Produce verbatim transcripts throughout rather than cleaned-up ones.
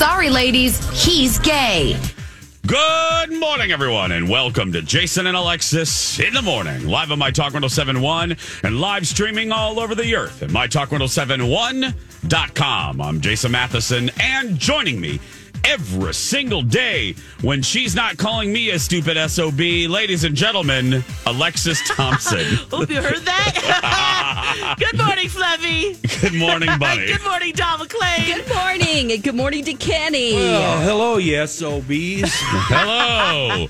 Sorry, ladies, he's gay. Good morning, everyone, and welcome to Jason and Alexis in the Morning, live on My Talk one oh seven one and live streaming all over the earth at My Talk one oh seven one dot com. I'm Jason Matheson, and joining me every single day when she's not calling me a stupid S O B, ladies and gentlemen, Alexis Thompson. Hope you heard that. Good morning, Fluffy. Good morning, buddy. Good morning, Don McLean. Good morning, and good morning to Kenny. Well, hello, you S O Bs. Hello.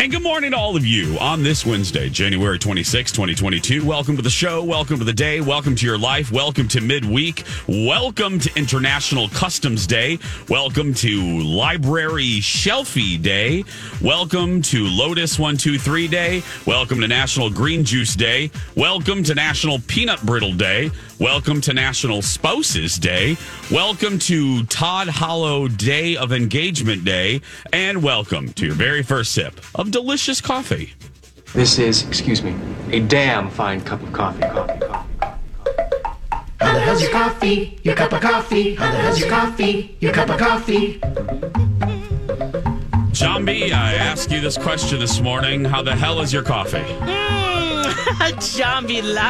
And good morning to all of you on this Wednesday, January twenty-sixth, twenty twenty-two. Welcome to the show. Welcome to the day. Welcome to your life. Welcome to midweek. Welcome to International Customs Day. Welcome to Library Shelfie Day. Welcome to Lotus one two three Day. Welcome to National Green Juice Day. Welcome to National Peanut Brittle Day. Welcome to National Spouses Day. Welcome to Todd Hollow Day of Engagement Day. And welcome to your very first sip of delicious coffee. This is, excuse me, a damn fine cup of coffee. Coffee, coffee. How the hell's your coffee? Your cup of coffee? How the hell's your coffee? Your cup of coffee? John B., I asked you this question this morning. How the hell is your coffee? Mm, John B. like.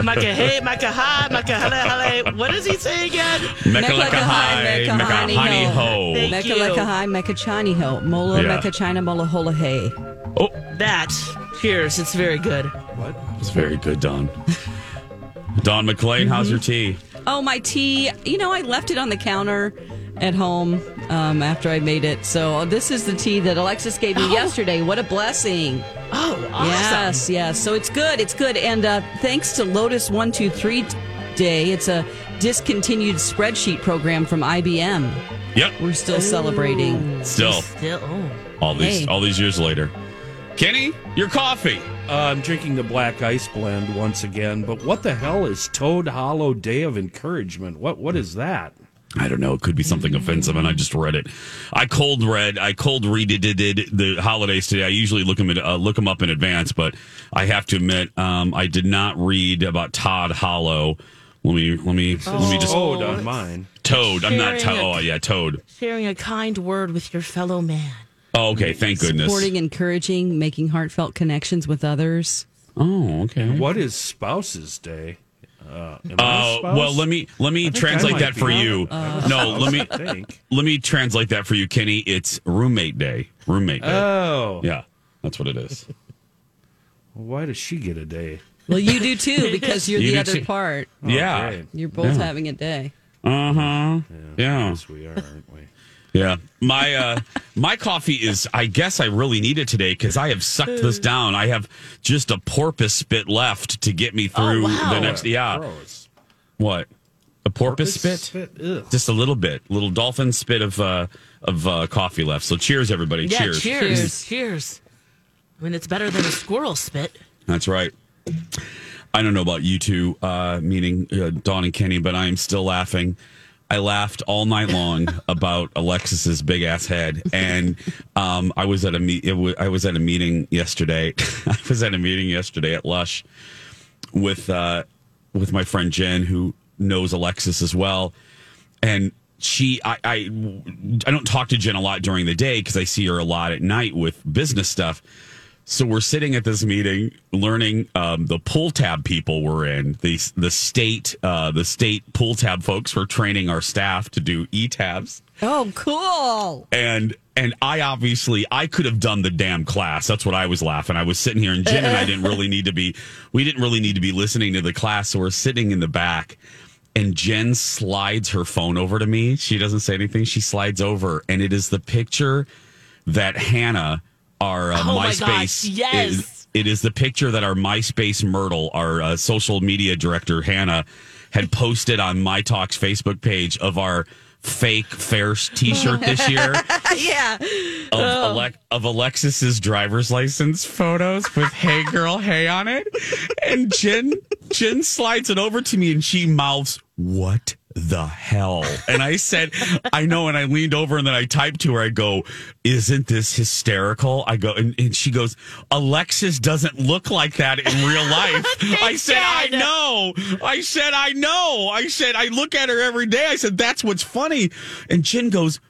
Makahe, makaha, makahale, what does he say again? Mekalekahai, mekahani ho. Mekalekahai, mekachani ho. Mola, mekachina, mola hola hey. Oh. That. Cheers. It's very good. What? It's very good, Don. Don McLean, mm-hmm. How's your tea? Oh, my tea. You know, I left it on the counter at home um, after I made it. So this is the tea that Alexis gave me oh. yesterday. What a blessing. Oh, awesome. Yes, yes. So it's good. It's good. And uh, thanks to Lotus one two three Day, it's a discontinued spreadsheet program from I B M. Yep. We're still Ooh. celebrating. Still. Still. Oh. All these, hey. all these years later. Kenny, your coffee. Uh, I'm drinking the black ice blend once again, but what the hell is Toad Hollow Day of Encouragement? What What is that? I don't know. It could be something offensive, and I just read it. I cold read, I cold readed the holidays today. I usually look them, uh, look them up in advance, but I have to admit, um, I did not read about Todd Hollow. Let me, let me, oh, let me just. Toad on mine. Toad. I'm not Toad. Oh, yeah, Toad. Sharing a kind word with your fellow man. Oh, okay. Thank goodness. Supporting, encouraging, making heartfelt connections with others. Oh, okay. What is Spouses Day? Uh, am uh, I a spouse? Well, let me let me translate that for you. Uh, no, let me let me translate that for you, Kenny. It's Roommate Day. Roommate Day. Oh, yeah, that's what it is. Well, why does she get a day? Well, you do too, because you're you the other too. part. Oh, yeah, right. You're both yeah. having a day. Uh huh. Yeah, yeah. Yes, we are, aren't we? Yeah, my uh, my coffee is, I guess I really need it today because I have sucked this down. I have just a porpoise spit left to get me through oh, wow. the next, yeah. Gross. What? A porpoise, porpoise spit? spit? Just a little bit. Little dolphin spit of uh, of uh, coffee left. So cheers, everybody. Yeah, cheers. Cheers. Cheers. I mean, it's better than a squirrel spit. That's right. I don't know about you two, uh, meaning uh, Dawn and Kenny, but I am still laughing. I laughed all night long about Alexis's big ass head, and um, I was at a me- it w- I was at a meeting yesterday. I was at a meeting yesterday at Lush with uh, with my friend Jen, who knows Alexis as well, and she I I, I don't talk to Jen a lot during the day because I see her a lot at night with business stuff. So we're sitting at this meeting, learning um, the pull tab people were in. The the state uh, the state pull tab folks were training our staff to do e-tabs. Oh, cool! And and I obviously I could have done the damn class. That's what I was laughing. I was sitting here, and Jen and I didn't really need to be. We didn't really need to be listening to the class. So we're sitting in the back, and Jen slides her phone over to me. She doesn't say anything. She slides over, and it is the picture that Hannah. Our uh, oh MySpace, my gosh, yes. is, it is the picture that our MySpace Myrtle, our uh, social media director, Hannah, had posted on My Talk's Facebook page of our fake fair t-shirt this year. yeah. Of, oh. Ale- of Alexis's driver's license photos with hey girl, hey on it. And Jen, Jen slides it over to me and she mouths, what the hell? And I said, I know. And I leaned over and then I typed to her. I go, isn't this hysterical? I go, and, and she goes, Alexis doesn't look like that in real life. I said, God. I know. I said, I know. I said, I look at her every day. I said, that's what's funny. And Jen goes,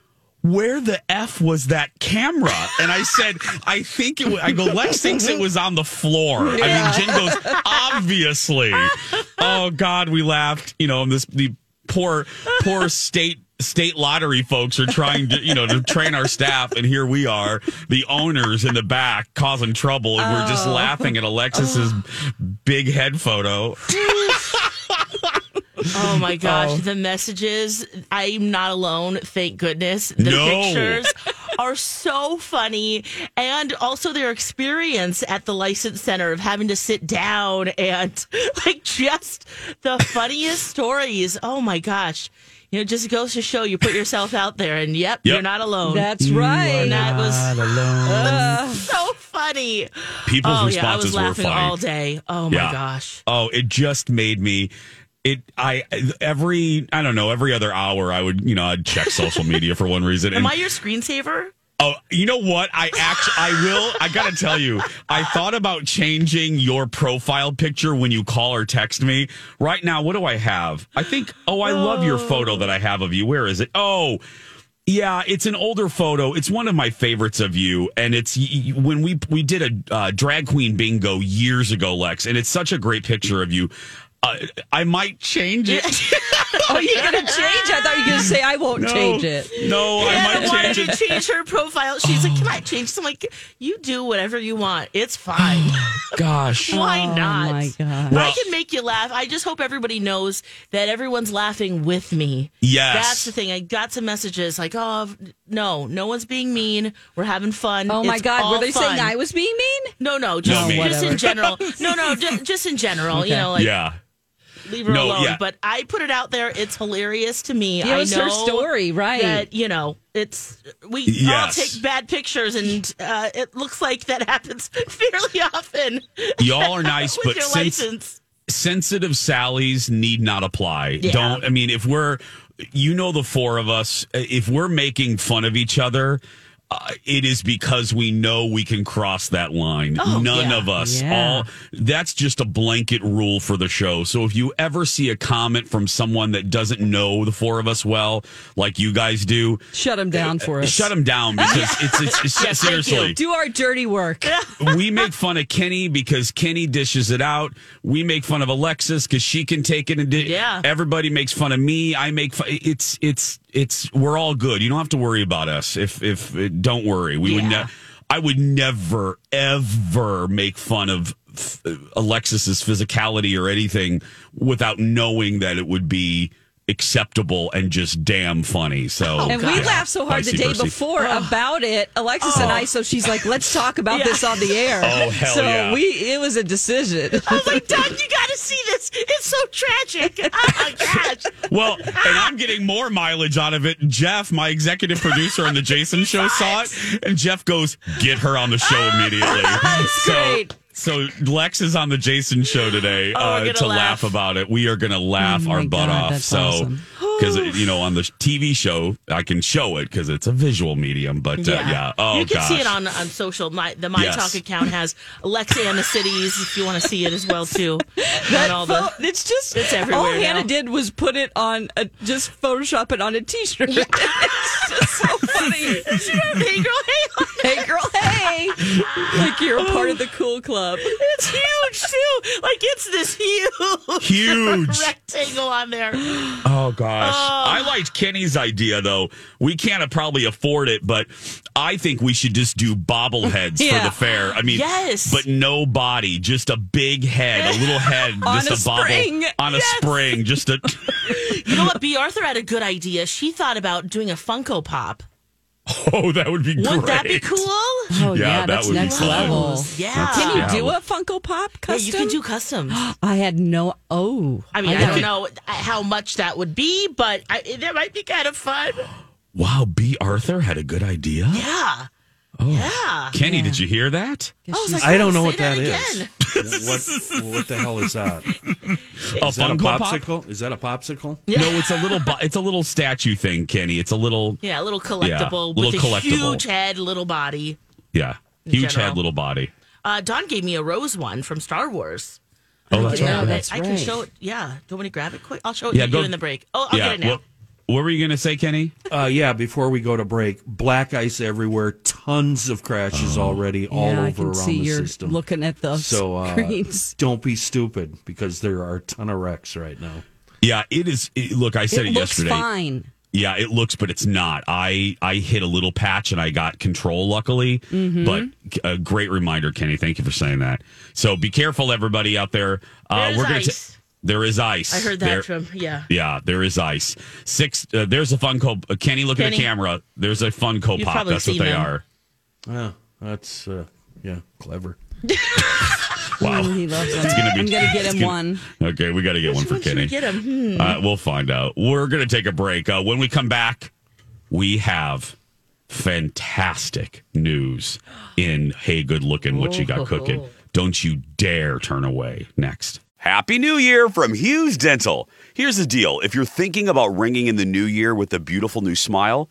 where the F was that camera? And I said, I think it was, I go, Lex thinks it was on the floor. Yeah. I mean, Jen goes, obviously. Oh, God, we laughed. You know, and this, the, Poor, poor state state lottery folks are trying to, you know, to train our staff, and here we are, the owners in the back causing trouble, and oh. we're just laughing at Alexis's oh. big head photo. Oh my gosh, oh. the messages! I'm not alone. Thank goodness. The no. pictures are so funny, and also their experience at the license center of having to sit down and like just the funniest stories. Oh my gosh. You know, just goes to show you put yourself out there, and yep, yep. you're not alone. That's right. You are that not was alone. So funny. People's oh, responses yeah, I was laughing were funny. All day. Oh my yeah. gosh. Oh, it just made me. It I every I don't know every other hour I would you know I'd check social media for one reason. Am and, I your screensaver? Oh, you know what? I actually I will. I gotta tell you, I thought about changing your profile picture when you call or text me. Right now, what do I have? I think. Oh, I oh. love your photo that I have of you. Where is it? Oh. Yeah, it's an older photo. It's one of my favorites of you, and it's when we we did a uh, drag queen bingo years ago, Lex, and it's such a great picture of you. Uh, I might change it. Oh, you're going to change it? I thought you were going to say, I won't no, change it. No, yeah, I might I change it. I wanted to change her profile. She's oh. like, can I change it? I'm like, you do whatever you want. It's fine. Gosh. Why oh, not? My God. Well, I can make you laugh. I just hope everybody knows that everyone's laughing with me. Yes. That's the thing. I got some messages like, oh, no, no one's being mean. We're having fun. Oh, my it's God. Were they fun. Saying I was being mean? No, no. Just, no, just in general. No, no. Just, just in general. Okay. You know, like. Yeah. Leave her no, alone. Yeah. But I put it out there. It's hilarious to me. Yeah, I it's know her story, right? That, you know, it's we yes. all take bad pictures, and uh, it looks like that happens fairly often. Y'all are nice, with but your sens- license. Sensitive Sallies need not apply. Yeah. Don't. I mean, if we're, you know, the four of us, if we're making fun of each other. Uh, it is because we know we can cross that line. Oh, None yeah. of us. Yeah. All that's just a blanket rule for the show. So if you ever see a comment from someone that doesn't know the four of us well, like you guys do, shut them down uh, for us. Shut them down because it's, it's, it's yes, seriously. Do our dirty work. We make fun of Kenny because Kenny dishes it out. We make fun of Alexis because she can take it and dish. Yeah. Everybody makes fun of me. I make fun. It's it's it's we're all good. You don't have to worry about us. If if it, Don't worry. We yeah. would ne- I would never, ever make fun of f- Alexis's physicality or anything without knowing that it would be acceptable and just damn funny. So and we yeah, laughed so hard the day mercy. Before oh. about it. Alexis oh. and I, so she's like, let's talk about yeah. this on the air. Oh hell so yeah. we it was a decision. Oh my God, you gotta see this. It's so tragic. Oh my gosh. Well, and I'm getting more mileage out of it. Jeff, my executive producer on the Jason show, saw it, and Jeff goes, get her on the show immediately. That's so great. So Lex is on the Jason show today oh, uh, to laugh. laugh about it. We are going to laugh oh our butt God, off. So awesome. because, you know, on the T V show, I can show it because it's a visual medium. But, yeah. Uh, yeah. Oh, you can gosh. see it on, on social. My, the My yes. Talk account has Alexia and the Cities, if you want to see it as well, too. That all the, fo- it's just, it's everywhere all Hannah now. did was put it on, a, just Photoshop it on a T-shirt. Yeah. It's just so funny. Hey, girl, hey. Hey, girl, hey. Like, you're a part of the cool club. It's huge, too. Like, it's this huge, huge rectangle on there. Oh, gosh. Oh. I liked Kenny's idea, though. We can't probably afford it, but I think we should just do bobbleheads yeah. for the fair. I mean, yes. but no body, just a big head, a little head, on just a, a bobble. Spring. On yes. a spring. Just a. You know what? B. Arthur had a good idea. She thought about doing a Funko Pop. Oh, that would be great. Would that be cool? Oh, yeah, yeah that would next be cool. Yeah. That's, can you yeah. do a Funko Pop custom? Yeah, you can do custom. I had no... Oh. I mean, I, I don't know how much that would be, but I, that might be kind of fun. Wow, B. Arthur had a good idea? Yeah. Oh. Yeah. Kenny, yeah. did you hear that? I, I, like, I don't know what that, that is. what, what the hell is that? A is that a popsicle? Pop? Is that a popsicle? Yeah. No, it's a little bo- it's a little statue thing, Kenny. It's a little Yeah, a little collectible yeah, with little a collectible. huge head, little body. Yeah. Huge general. head, little body. Uh, Don gave me a rose one from Star Wars. Oh, that's, right. that's I, right. I can show it. Yeah. Do you want me to grab it quick? I'll show it yeah, to go, you in the break. Oh, I'll yeah, get it now. Well, what were you going to say, Kenny? Uh, yeah, before we go to break, black ice everywhere, tons of crashes oh. already all yeah, over I can around see the you're system. Looking at the so, uh, screens. Don't be stupid because there are a ton of wrecks right now. Yeah, it is. It, look, I said it, it looks yesterday. Fine. Yeah, it looks, but it's not. I, I hit a little patch and I got control, luckily. Mm-hmm. But a great reminder, Kenny. Thank you for saying that. So be careful, everybody out there. Uh, we're going to. There is ice. I heard that there, from, yeah. Yeah, there is ice. Six. Uh, there's a Funko. Uh, Kenny, look Kenny. at the camera. There's a Funko You've Pop. That's what they them. are. Oh, that's, uh, yeah, clever. Wow. He loves them. It's gonna be, I'm going to get him gonna, one. Okay, we got to get Which one for one Kenny. We get him? Hmm. Uh, we'll find out. We're going to take a break. Uh, when we come back, we have fantastic news in Hey, Good Looking, What You Got Cooking. Don't you dare turn away. Next. Happy New Year from Hughes Dental. Here's the deal. If you're thinking about ringing in the new year with a beautiful new smile,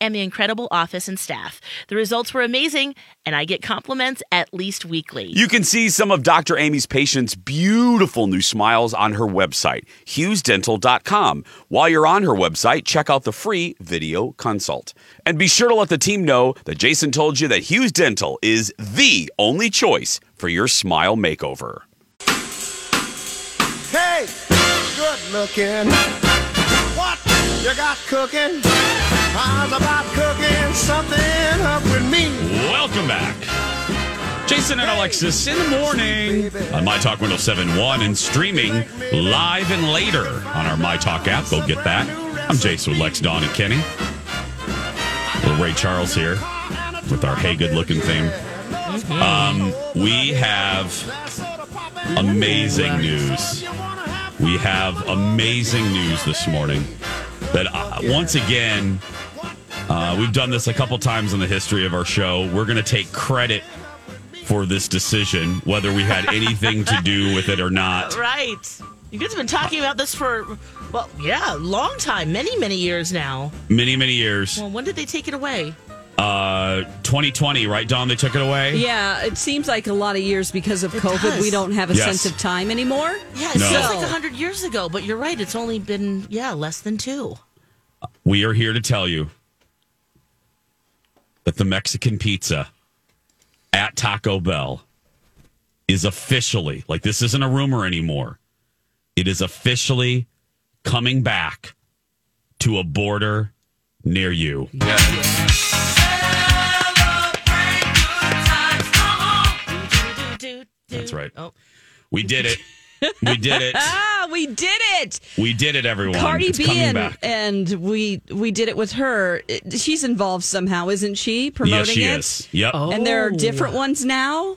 and the incredible office and staff. The results were amazing, and I get compliments at least weekly. You can see some of Doctor Amy's patients' beautiful new smiles on her website, hughes dental dot com. While you're on her website, check out the free video consult. And be sure to let the team know that Jason told you that Hughes Dental is the only Only choice for your smile makeover. Hey, good looking. What you got cooking? I'm about cooking something up with me. Welcome back. Jason and Alexis in the morning on MyTalk one oh seven point one and streaming live and later on our MyTalk app. Go get that. I'm Jason with Lex, Dawn, and Kenny. Little Ray Charles here with our Hey Good Looking theme. Um, we have amazing news. We have amazing news this morning. That uh, once again, uh, we've done this a couple times in the history of our show. We're going to take credit for this decision, whether we had anything to do with it or not. Right. You guys have been talking about this for, well, yeah, a long time. Many, many years now. Many, many years. Well, when did they take it away? Uh, twenty twenty, right, Don? They took it away? Yeah, it seems like a lot of years because of it COVID. Does. We don't have a yes. sense of time anymore. Yeah, it no. feels like one hundred years ago, but you're right. It's only been, yeah, less than two. We are here to tell you that the Mexican pizza at Taco Bell is officially, like, this isn't a rumor anymore. It is officially coming back to a border near you. Yeah. That's right. Oh. We did it. We did it. Ah, we did it. We did it, everyone. Cardi it's B coming back. And we we did it with her. She's involved somehow, isn't she? Promoting yes, she it. Is. Yep. Oh. And there are different ones now.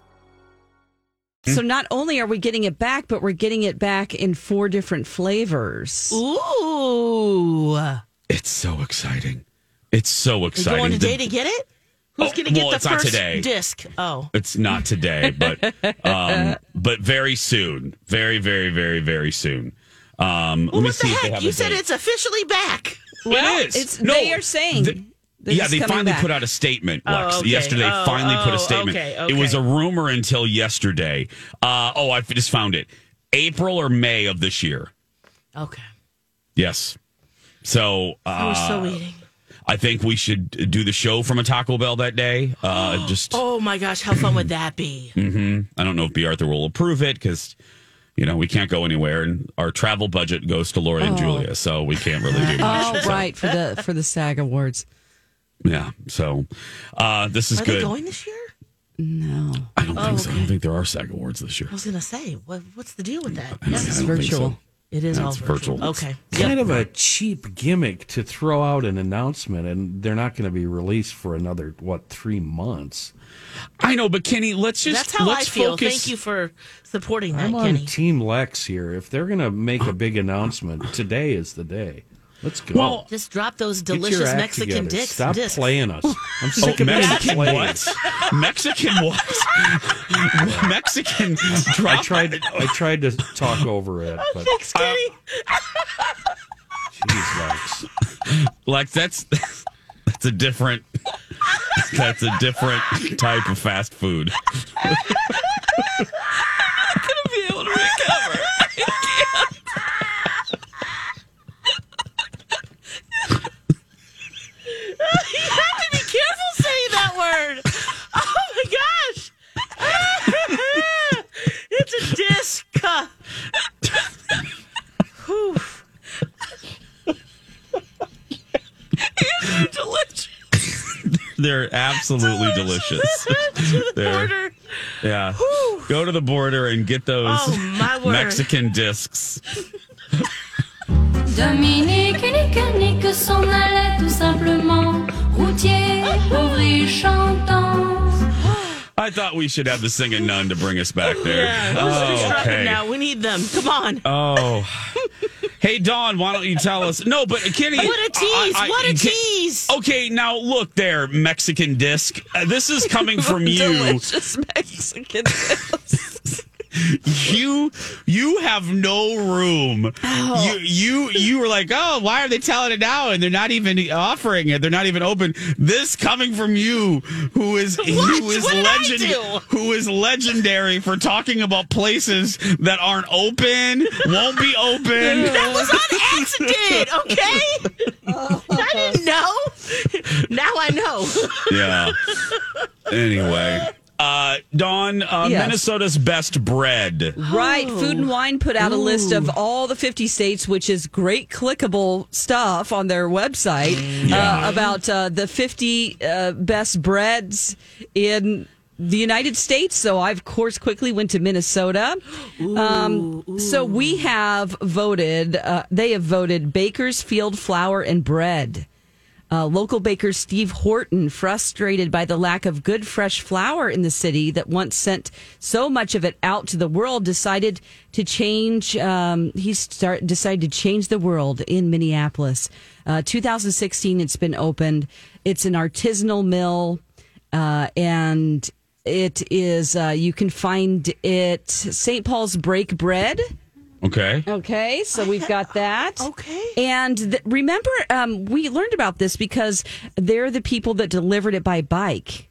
So not only are we getting it back, but we're getting it back in four different flavors. Ooh. It's so exciting. It's so exciting. You're going today the, to get it? Who's oh, going to get well, the first disc? Oh, it's not today, but um, but very soon. Very, very, very, very soon. Um, well, let me what see the heck? You said date. It's officially back. Well, it is. It's, no, they are saying. The, yeah, they finally back. put out a statement, Lex. Oh, okay. Yesterday, oh, finally oh, put a statement. Okay, okay. It was a rumor until yesterday. Uh, oh, I just found it. April or May of this year. Okay. Yes. So. Uh, We're still eating. I think we should do the show from a Taco Bell that day. Uh, just. Oh, my gosh. How fun would that be? Mm-hmm. I don't know if B. Arthur will approve it because, you know, we can't go anywhere, and our travel budget goes to Lori oh. and Julia, so we can't really do much. Oh, so. right, for the, for the SAG Awards. Yeah, so uh, this is are good. Are they going this year? No. I don't oh, think so. Okay. I don't think there are SAG Awards this year. I was going to say, what, what's the deal with that? Yeah, it's virtual. So. It is yeah, all virtual. virtual. Okay. It's kind yep. of a cheap gimmick to throw out an announcement, and they're not going to be released for another, what, three months. I know, but Kenny, let's just That's how let's I feel. Focus. Thank you for supporting that, I'm on Kenny. Team Lex here. If they're going to make a big announcement, today is the day. Let's go. Well, just drop those delicious Mexican together. dicks. Stop discs. playing us. I'm sick oh, of Mexican what? Mexican what? Mexican drop. I tried. I tried to talk over it. But, thanks, Kenny. Um, Jeez, Lex. Lex, that's that's a different. That's a different type of fast food. I'm not gonna be able to recover. I can't. You have to be careful saying that word. Oh, my gosh. It's a disc. Whew. These are delicious. They're absolutely delicious. delicious. To the They're, border. Yeah. Whew. Go to the border and get those oh, my word. Mexican discs. Dominique et Nick s'en allaient tout simplement, routiers, pauvres et chantants. I thought we should have the singing nun to bring us back there. Yeah, oh, okay. Now we need them. Come on. Oh. Hey, Dawn, why don't you tell us? No, but Kenny. What a tease. I, I, what a tease. Okay, now look there, Mexican disc. Uh, this is coming from you. Delicious Mexican discs. You you have no room. Oh. You you you were like, oh, why are they telling it now? And they're not even offering it. They're not even open. This coming from you, who is what? who is legend, who is legendary for talking about places that aren't open, won't be open. That was on accident, okay? Oh. I didn't know. Now I know. Yeah. Anyway. Uh, Dawn, uh, yes. Minnesota's best bread. Right. Oh. Food and Wine put out a Ooh. list of all the fifty states, which is great clickable stuff on their website yeah. uh, about uh, the fifty uh, best breads in the United States, so I, of course, quickly went to Minnesota. Ooh, um, ooh. So we have voted, uh, they have voted Baker's Field Flour and Bread. Uh, local baker Steve Horton, frustrated by the lack of good fresh flour in the city that once sent so much of it out to the world, decided to change. Um, he start, decided to change the world in Minneapolis. Uh, two thousand sixteen, it's been opened. It's an artisanal mill, uh, and it is. Uh, you can find it Saint Paul's Break Bread. Okay. Okay, so we've got that. Okay. And th- remember, um, we learned about this because they're the people that delivered it by bike.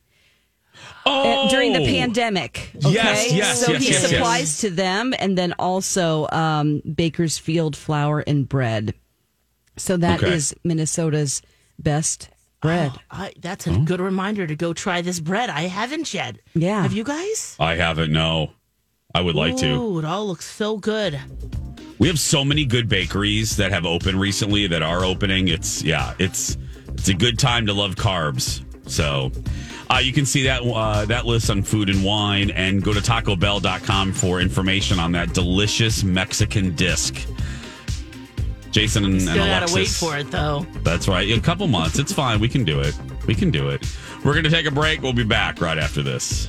Oh. Uh, during the pandemic. Okay? Yes, yes, So yes, he yes, supplies yes. to them, and then also um, Baker's Field Flour and Bread. So that okay. is Minnesota's best bread. Oh, I, that's a oh. good reminder to go try this bread. I haven't yet. Yeah. Have you guys? I haven't, no. I would like to. Ooh, it all looks so good. We have so many good bakeries that have opened recently that are opening. It's yeah, it's it's a good time to love carbs. So uh, you can see that uh, that list on Food and Wine, and go to taco bell dot com for information on that delicious Mexican disc. Jason and, Still and Alexis. Still gotta wait for it though. That's right. In a couple months, it's fine. We can do it. We can do it. We're gonna take a break. We'll be back right after this.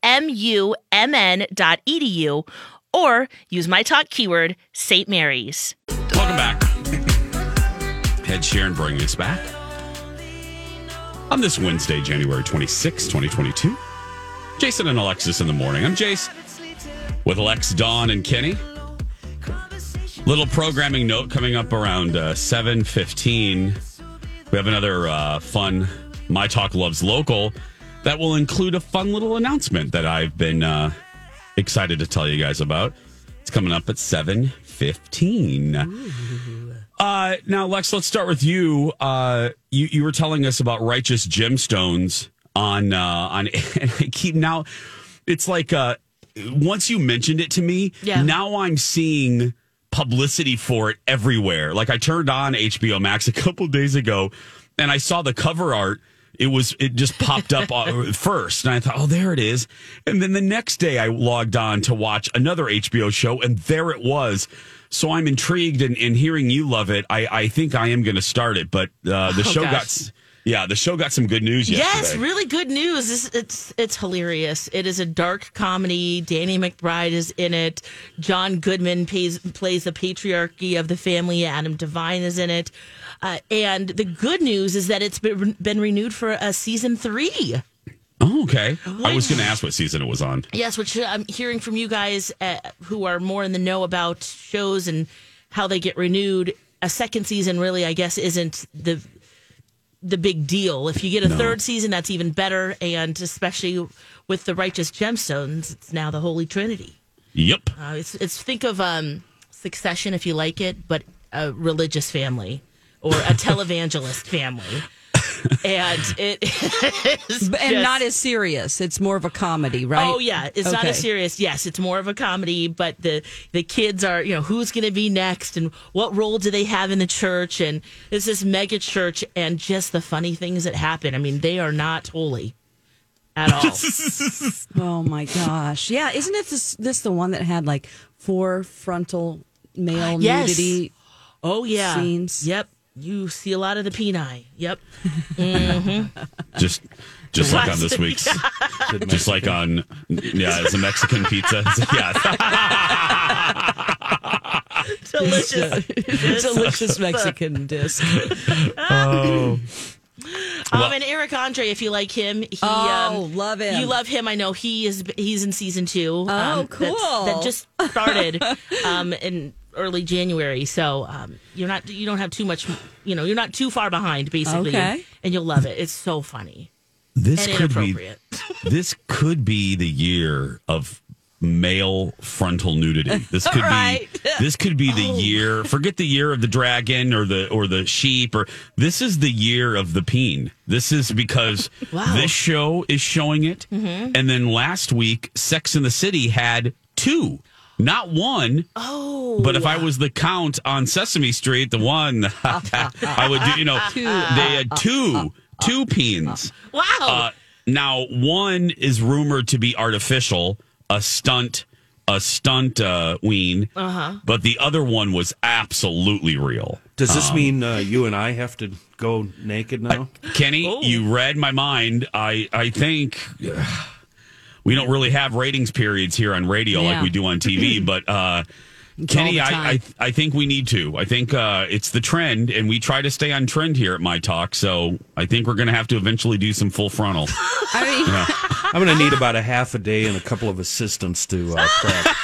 M U M N dot E D U or use my talk keyword Saint Mary's. Welcome back. Ed Sheeran bringing us back on this Wednesday, January twenty-sixth, twenty twenty-two. Jason and Alexis in the morning. I'm Jace with Alex, Dawn, and Kenny. Little programming note coming up around uh, seven fifteen. We have another uh, fun My Talk Loves Local. That will include a fun little announcement that I've been uh, excited to tell you guys about. It's coming up at seven fifteen. Uh, now, Lex, let's start with you. Uh, you. You were telling us about Righteous Gemstones on... Uh, on and I keep now... It's like uh, once you mentioned it to me, yeah. now I'm seeing publicity for it everywhere. Like I turned on H B O Max a couple days ago and I saw the cover art. It was, it just popped up first. And I thought, oh, there it is. And then the next day I logged on to watch another H B O show and there it was. So I'm intrigued and, and hearing you love it. I, I think I am going to start it, but uh, the oh, show gosh. got, yeah, the show got some good news yesterday. Yes, really good news. It's, it's, it's hilarious. It is a dark comedy. Danny McBride is in it. John Goodman pays, plays the patriarchy of the family. Adam Devine is in it. Uh, and the good news is that it's been, been renewed for a season three. Oh, okay. Which, I was going to ask what season it was on. Yes, which I'm hearing from you guys uh, who are more in the know about shows and how they get renewed. A second season really, I guess, isn't the the big deal. If you get a no. third season, that's even better. And especially with the Righteous Gemstones, it's now the Holy Trinity. Yep. Uh, it's, it's think of um, Succession, if you like it, but a religious family. Or a televangelist family. And it is. Just, and not as serious. It's more of a comedy, right? Oh, yeah. It's okay. not as serious. Yes, it's more of a comedy, but the, the kids are, you know, who's going to be next and what role do they have in the church? And it's this mega church and just the funny things that happen. I mean, they are not holy at all. Oh, my gosh. Yeah. Isn't it this, this the one that had like four frontal male yes. nudity Oh, yeah. scenes? Yep. You see a lot of the peni. Yep. Mm-hmm. Just, just like on this week's. Just like on, yeah, it's a Mexican pizza. Yeah. Delicious. Delicious Mexican disc. Oh. Um, well, and Eric Andre, if you like him, he, oh, um, love him. You love him. I know he is. He's in season two. Oh, um, cool. That just started um, in early January, so um, you're not. You don't have too much. You know, you're not too far behind, basically. Okay. And you'll love it. It's so funny. This and could inappropriate. Be. This could be the year of male frontal nudity. This could right. be this could be the oh. year. Forget the year of the dragon or the or the sheep, or this is the year of the peen. This is because wow. this show is showing it. Mm-hmm. And then last week, Sex and the City had two. Not one. Oh. But if I was the count on Sesame Street, the one I would do, you know, two. They had two two peens. Wow. Uh, now one is rumored to be artificial. A stunt, a stunt uh, ween, uh-huh. but the other one was absolutely real. Does this um, mean uh, you and I have to go naked now? I, Kenny, Ooh. you read my mind. I, I think uh, we don't really have ratings periods here on radio yeah. like we do on T V, but uh, Kenny, I, I I think we need to. I think uh, it's the trend, and we try to stay on trend here at My Talk, so I think we're going to have to eventually do some full frontal. I mean... Yeah. I'm going to need about a half a day and a couple of assistants to uh, prep.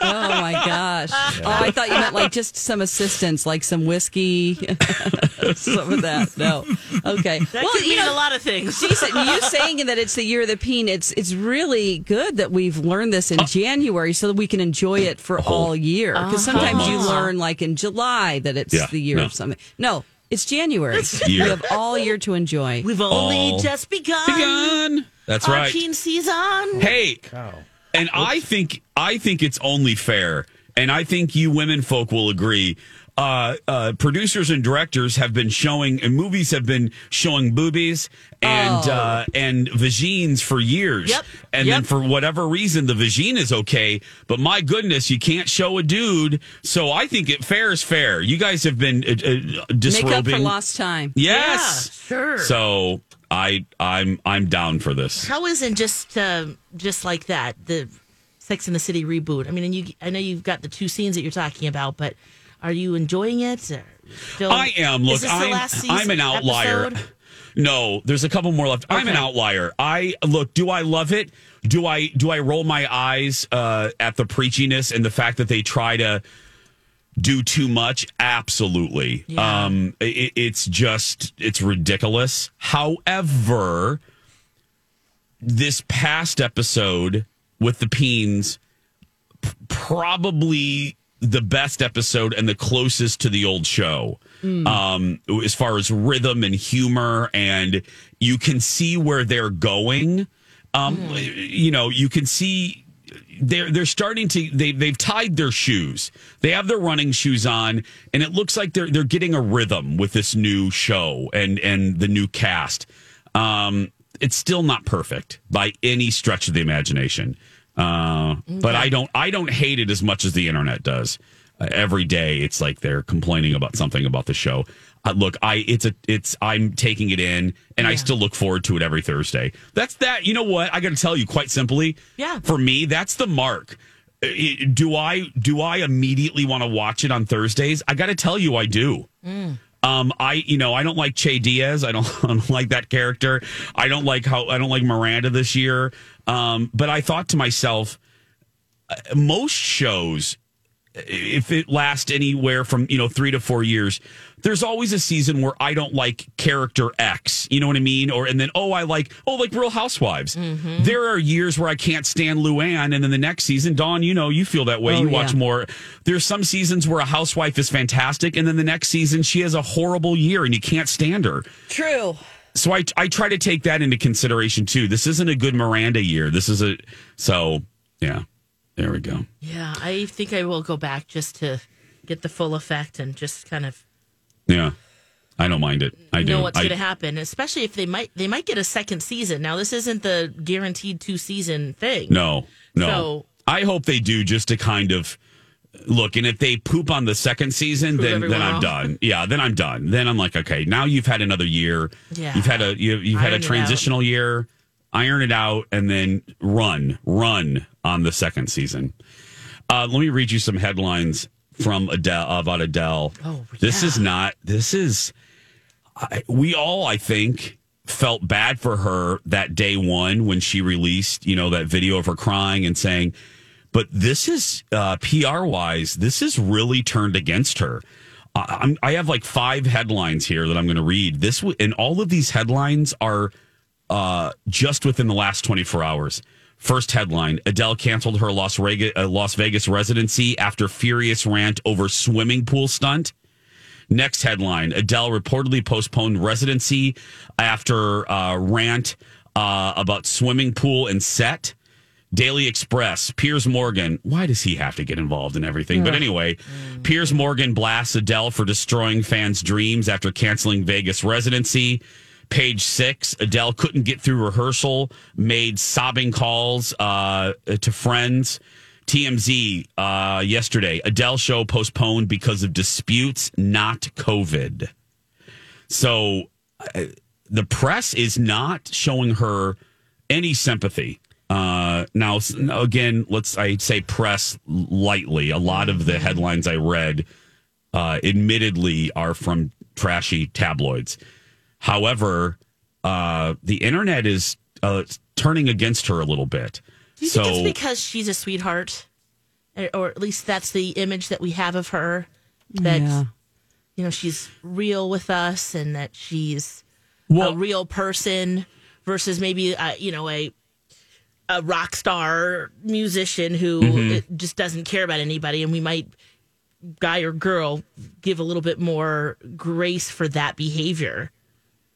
Oh, my gosh. Yeah. Oh, I thought you meant like just some assistants, like some whiskey, some of that. No. Okay. That well, could you mean know, a lot of things. Jason, you saying that it's the year of the peen, it's it's really good that we've learned this in oh. January so that we can enjoy it for oh. all year. Because uh-huh. sometimes you learn, like in July, that it's yeah, the year no. of something. No, it's January. It's we have all year to enjoy. We've only all just begun. Begun. That's Our right. Peen season. Hey, oh, and Oops. I think I think it's only fair, and I think you women folk will agree. Uh, uh, producers and directors have been showing, and movies have been showing boobies and oh. uh, and vagines for years. Yep. And yep. then for whatever reason, the vagine is okay, but my goodness, you can't show a dude. So I think it fair is fair. You guys have been uh, uh, disrobing. Make up for lost time. Yes, yeah, sure. So. I I'm I'm down for this. How isn't just uh, just like that the Sex and the City reboot? I mean, and you I know you've got the two scenes that you're talking about, but are you enjoying it? Or still, I am. Look, I'm, I'm an outlier. Episode? No, there's a couple more left. Okay. I'm an outlier. I look. Do I love it? Do I do I roll my eyes uh, at the preachiness and the fact that they try to do too much? Absolutely. Yeah. Um, it, it's just, it's ridiculous. However, this past episode with the peens, p- probably the best episode and the closest to the old show. Mm. Um, as far as rhythm and humor, and you can see where they're going. Um, mm. You know, you can see... They're they're starting to they they've tied their shoes. They have their running shoes on, and it looks like they're they're getting a rhythm with this new show and and the new cast. Um, it's still not perfect by any stretch of the imagination, uh, okay. but I don't I don't hate it as much as the internet does. Uh, every day it's like they're complaining about something about the show. Uh, look, I it's a it's I'm taking it in, and yeah. I still look forward to it every Thursday. That's that. You know what? I got to tell you, quite simply, yeah. For me, that's the mark. It, do I do I immediately want to watch it on Thursdays? I got to tell you, I do. Mm. Um, I you know I don't like Che Diaz. I don't, I don't like that character. I don't like how I don't like Miranda this year. Um, but I thought to myself, most shows, if it lasts anywhere from you know three to four years. There's always a season where I don't like character X, you know what I mean? Or and then, oh, I like, oh, like Real Housewives. Mm-hmm. There are years where I can't stand Luann, and then the next season, Dawn, you know, you feel that way. Oh, you yeah. watch more. There's some seasons where a housewife is fantastic, and then the next season, she has a horrible year, and you can't stand her. True. So I, I try to take that into consideration, too. This isn't a good Miranda year. This is a, so, yeah, there we go. Yeah, I think I will go back just to get the full effect and just kind of. Yeah, I don't mind it. I do. Know what's going to happen, especially if they might they might get a second season. Now, this isn't the guaranteed two season thing. No, no. So, I hope they do just to kind of look. And if they poop on the second season, then then I'm off. done. Yeah, then I'm done. Then I'm like, okay, now you've had another year. Yeah, you've had a you, you've iron had a transitional year. Iron it out, and then run run on the second season. Uh, let me read you some headlines. From Adele, about Adele. Oh, yeah. This is not, this is, I, we all, I think, felt bad for her that day one when she released, you know, that video of her crying and saying, but this is uh, P R wise, this is really turned against her. I, I'm, I have like five headlines here that I'm going to read this. And all of these headlines are uh, just within the last twenty-four hours. First headline, Adele canceled her Las Vegas, uh, Las Vegas residency after furious rant over swimming pool stunt. Next headline, Adele reportedly postponed residency after uh, rant uh, about swimming pool and set. Daily Express, Piers Morgan. Why does he have to get involved in everything? Yeah. But anyway, mm. Piers Morgan blasts Adele for destroying fans' dreams after canceling Vegas residency. Page six, Adele couldn't get through rehearsal, made sobbing calls uh, to friends. T M Z uh, yesterday, Adele show postponed because of disputes, not COVID. So uh, the press is not showing her any sympathy. Uh, now, again, let's I say press lightly. A lot of the headlines I read, uh, admittedly, are from trashy tabloids. However, uh, the internet is uh, turning against her a little bit. Do you so, think it's because she's a sweetheart? Or at least that's the image that we have of her. That, yeah. you know, she's real with us and that she's well, a real person versus maybe, uh, you know, a a rock star musician who mm-hmm. just doesn't care about anybody. And we might, guy or girl, give a little bit more grace for that behavior.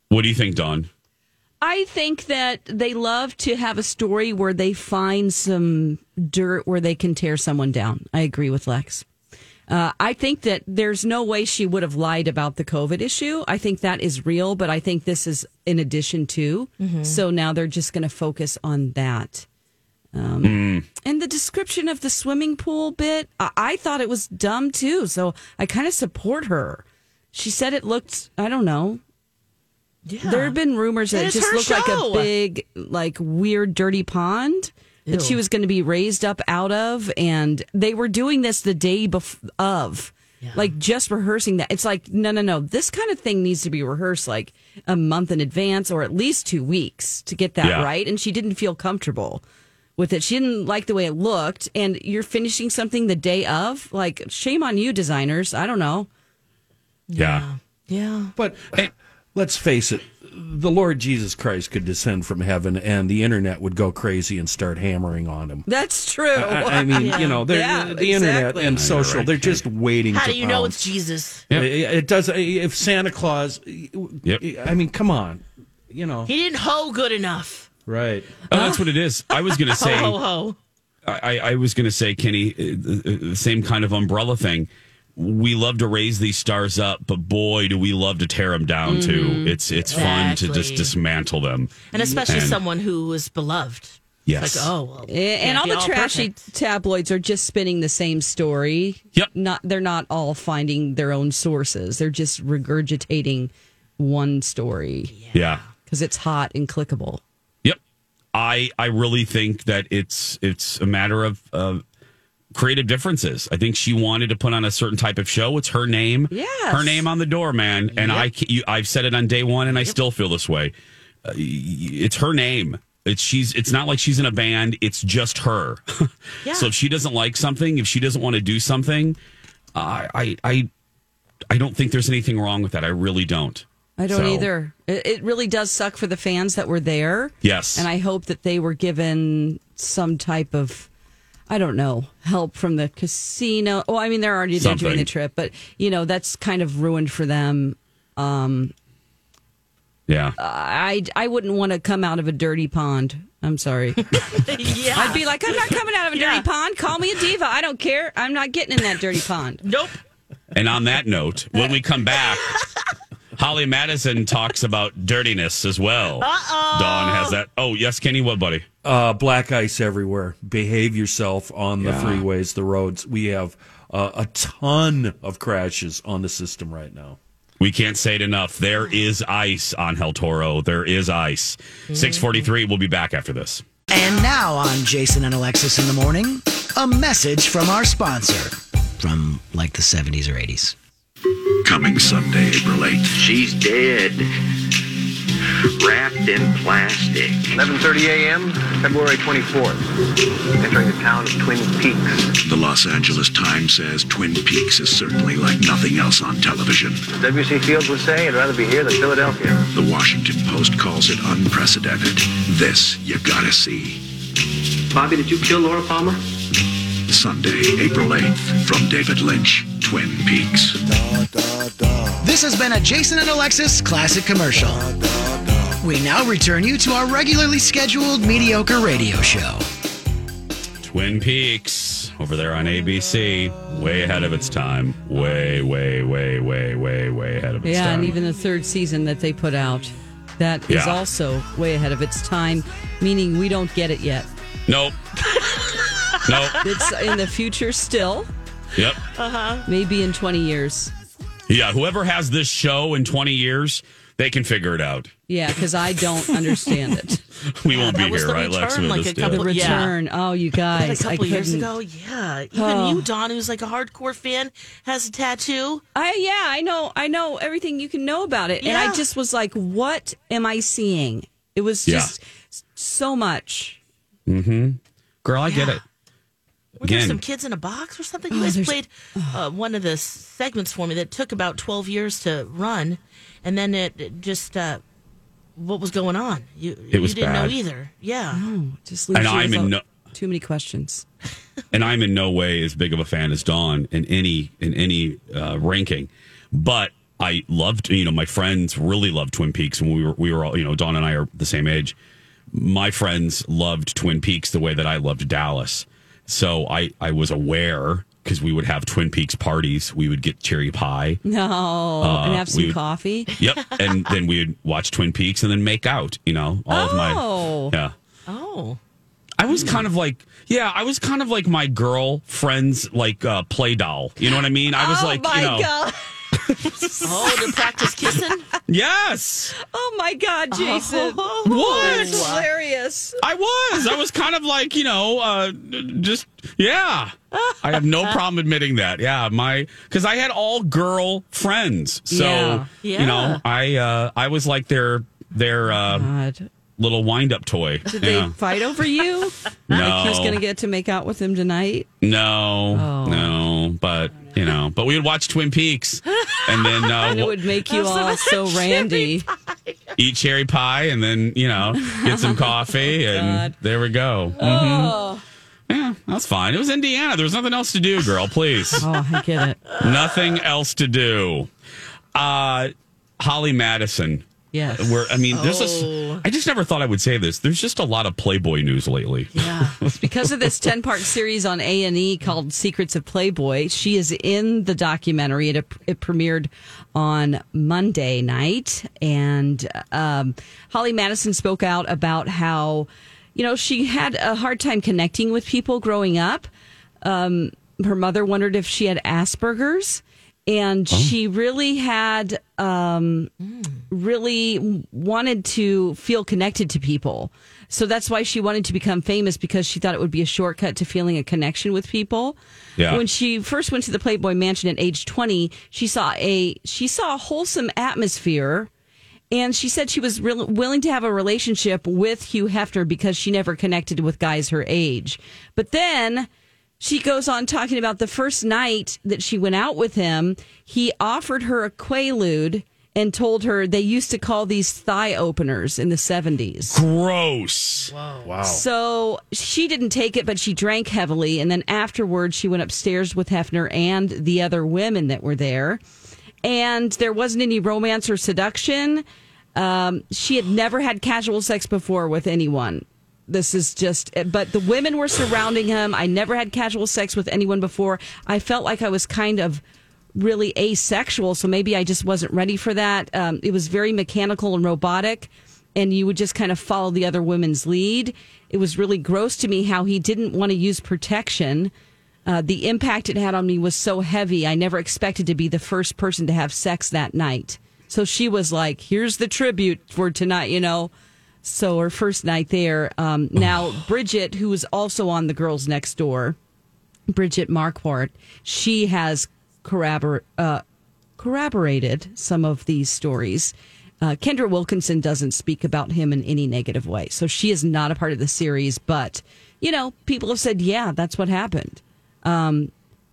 What do you think, Dawn? I think that they love to have a story where they find some dirt where they can tear someone down. I agree with Lex. Uh, I think that there's no way she would have lied about the COVID issue. I think that is real, but I think this is in addition to. Mm-hmm. So now they're just going to focus on that. Um, mm. And the description of the swimming pool bit, I, I thought it was dumb too. So I kind of support her. She said it looked, I don't know. Yeah. There have been rumors that, that it just looked show. like a big, like weird, dirty pond Ew. that she was going to be raised up out of. And they were doing this the day bef- of, yeah. like just rehearsing that. It's like, no, no, no. This kind of thing needs to be rehearsed like a month in advance or at least two weeks to get that yeah. right. And she didn't feel comfortable with it. She didn't like the way it looked. And you're finishing something the day of. Like, shame on you, designers. I don't know. Yeah. Yeah. yeah. But... Hey, let's face it, the Lord Jesus Christ could descend from heaven and the internet would go crazy and start hammering on him. That's true. I, I mean, yeah. you know, yeah, the exactly. internet and social, they're just waiting How to How do you pounce. know it's Jesus? Yep. It, it does. If Santa Claus, yep. I mean, come on, you know. He didn't hoe good enough. Right. Oh, that's what it is. I was going to say, ho, ho, ho. I, I was going to say, Kenny, the same kind of umbrella thing. We love to raise these stars up, but boy, do we love to tear them down, too. Mm-hmm. It's it's exactly. fun to just dismantle them. And especially and, someone who is beloved. Yes. It's like, oh, well, and all the all trashy perfect. tabloids are just spinning the same story. Yep. Not, they're not all finding their own sources. They're just regurgitating one story. Yeah. Because it's hot and clickable. Yep. I I really think that it's, it's a matter of... Uh, creative differences. I think she wanted to put on a certain type of show. It's her name. Yes. Her name on the door, man. And yep. I, you, I've said it on day one, and I yep. still feel this way. Uh, it's her name. It's she's. It's not like she's in a band. It's just her. Yeah. So if she doesn't like something, if she doesn't want to do something, uh, I, I, I don't think there's anything wrong with that. I really don't. I don't so. either. It really does suck for the fans that were there. Yes. And I hope that they were given some type of, I don't know, help from the casino. Oh, I mean, they're already there during the trip, but, you know, that's kind of ruined for them. Um, yeah. I, I wouldn't want to come out of a dirty pond. I'm sorry. yeah. I'd be like, I'm not coming out of a yeah. dirty pond. Call me a diva. I don't care. I'm not getting in that dirty pond. Nope. And on that note, when we come back, Holly Madison talks about dirtiness as well. Uh-oh. Dawn has that. Oh, yes, Kenny, what, buddy? Uh, black ice everywhere. Behave yourself on the yeah. freeways, the roads. We have uh, a ton of crashes on the system right now. We can't say it enough. There is ice on El Toro. There is ice. six forty-three, we'll be back after this. And now on Jason and Alexis in the Morning, a message from our sponsor from like the seventies or eighties. Coming Sunday, April eighth. She's dead. wrapped in plastic. eleven thirty a.m., February twenty-fourth, entering the town of Twin Peaks. The Los Angeles Times says Twin Peaks is certainly like nothing else on television. W C. Fields would say, I'd rather be here than Philadelphia. The Washington Post calls it unprecedented. This you gotta see. Bobby, did you kill Laura Palmer? Sunday, April eighth, from David Lynch, Twin Peaks. Da, da, da. This has been a Jason and Alexis classic commercial. Da, da, da. We now return you to our regularly scheduled mediocre radio show. Twin Peaks, over there on A B C, way ahead of its time. Way, way, way, way, way, way ahead of its yeah, time. Yeah, and even the third season that they put out, that yeah. is also way ahead of its time, meaning we don't get it yet. Nope. Nope. It's in the future still. Yep. Uh-huh. Maybe in twenty years. Yeah, whoever has this show in twenty years, they can figure it out. Yeah, because I don't understand it. We won't yeah, be here, right, Lex? Like this a couple, the return. Yeah. Oh, you guys. Like a couple I years ago, yeah. Even oh. you, Don, who's like a hardcore fan, has a tattoo. I Yeah, I know. I know everything you can know about it. Yeah. And I just was like, what am I seeing? It was just yeah. so much. Mm-hmm. Girl, I yeah. get it. Were there Again. some kids in a box or something? You oh, guys there's... played uh, one of the segments for me that took about twelve years to run, and then it, it just, uh, what was going on? You, it was you didn't bad. know either. Yeah. No, just leave and I'm in no... too many questions. And I'm in no way as big of a fan as Dawn in any, in any uh, ranking, but I loved, you know, my friends really loved Twin Peaks when we were, we were all, you know, Dawn and I are the same age. My friends loved Twin Peaks the way that I loved Dallas. So I, I was aware, because we would have Twin Peaks parties. We would get cherry pie. No, uh, and have some would, coffee. Yep, and then we would watch Twin Peaks and then make out, you know, all oh. of my... Yeah. Oh. I was kind of like, yeah, I was kind of like my girlfriend's, like, uh, play doll. You know what I mean? I was oh like, my you know... God. Oh, to practice kissing? Yes. Oh, my God, Jason. Oh, what? That's hilarious. I was. I was kind of like, you know, uh, just, yeah. I have no problem admitting that. Yeah, my, because I had all girl friends. So, yeah. Yeah. you know, I uh, I was like their, their uh, little wind-up toy. Did they know? fight over you? No. Like he's going to get to make out with him tonight? No. Oh. No, but... You know, but we would watch Twin Peaks, and then uh, and it would make you all so randy. Eat cherry pie, and then you know, get some coffee, oh, and there we go. Mm-hmm. Oh. Yeah, that's fine. It was Indiana. There was nothing else to do, girl. Please. Oh, I get it. Nothing else to do. Uh, Holly Madison. Yes. Where I mean, there's oh. a. I just never thought I would say this. There's just a lot of Playboy news lately. Yeah, because of this ten-part series on A and E called "Secrets of Playboy." She is in the documentary. It it premiered on Monday night, and um, Holly Madison spoke out about how, you know, she had a hard time connecting with people growing up. Um, her mother wondered if she had Asperger's. And oh. she really had, um, mm. really wanted to feel connected to people. So that's why she wanted to become famous, because she thought it would be a shortcut to feeling a connection with people. Yeah. When she first went to the Playboy Mansion at age twenty, she saw a she saw a wholesome atmosphere. And she said she was re- willing to have a relationship with Hugh Hefner because she never connected with guys her age. But then... she goes on talking about the first night that she went out with him, he offered her a Quaalude and told her they used to call these thigh openers in the seventies. Gross. Wow. wow. So she didn't take it, but she drank heavily. And then afterwards, she went upstairs with Hefner and the other women that were there. And there wasn't any romance or seduction. Um, she had never had casual sex before with anyone. This is just, but the women were surrounding him. I never had casual sex with anyone before. I felt like I was kind of really asexual, so maybe I just wasn't ready for that. Um, it was very mechanical and robotic, and you would just kind of follow the other women's lead. It was really gross to me how he didn't want to use protection. Uh, the impact it had on me was so heavy. I never expected to be the first person to have sex that night. So she was like, here's the tribute for tonight, you know. So her first night there. Um, now, Bridget, who is also on The Girls Next Door, Bridget Marquardt, she has corrobor- uh, corroborated some of these stories. Uh, Kendra Wilkinson doesn't speak about him in any negative way. So she is not a part of the series. But, you know, people have said, yeah, that's what happened. Um,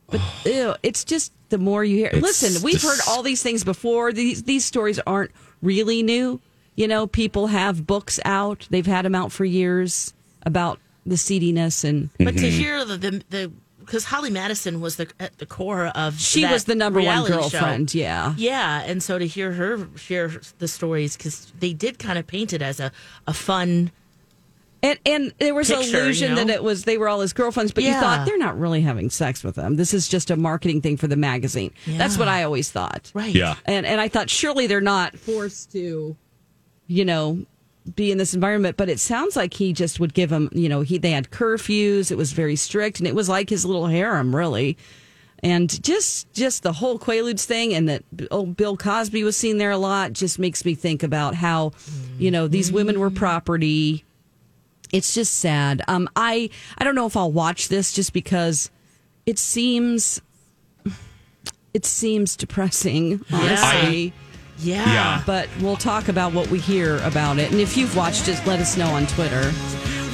but ew, it's just the more you hear. It's Listen, we've heard all these things before. These these stories aren't really new. You know, people have books out. They've had them out for years about the seediness. And mm-hmm. But to hear the... the, the because Holly Madison was the, at the core of she that was the number one girlfriend, show. yeah, yeah, and so to hear her share the stories because they did kind of paint it as a, a fun and and there was an illusion you know? that it was they were all his girlfriends, but yeah. you thought they're not really having sex with them. This is just a marketing thing for the magazine. Yeah. That's what I always thought, right? Yeah, and and I thought surely they're not forced to, you know. be in this environment, but it sounds like he just would give them, you know, he they had curfews, it was very strict, and it was like his little harem, really. And just just the whole Quaaludes thing, and that old Bill Cosby was seen there a lot, just makes me think about how, you know, these women were property. It's just sad. Um, I, I don't know if I'll watch this just because it seems, it seems depressing, honestly. Yeah. I- Yeah. yeah, but we'll talk about what we hear about it. And if you've watched it, let us know on Twitter.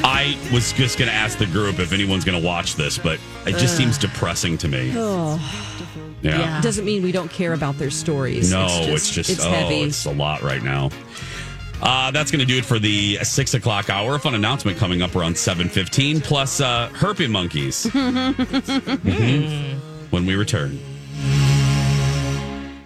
I was just going to ask the group if anyone's going to watch this, but it just Ugh. seems depressing to me. Oh. Yeah. yeah. Doesn't mean we don't care about their stories. No, it's just, it's, just, it's, oh, heavy. It's a lot right now. Uh, that's going to do it for the six o'clock hour. A fun announcement coming up around seven fifteen, plus uh, herpy monkeys. mm-hmm. When we return.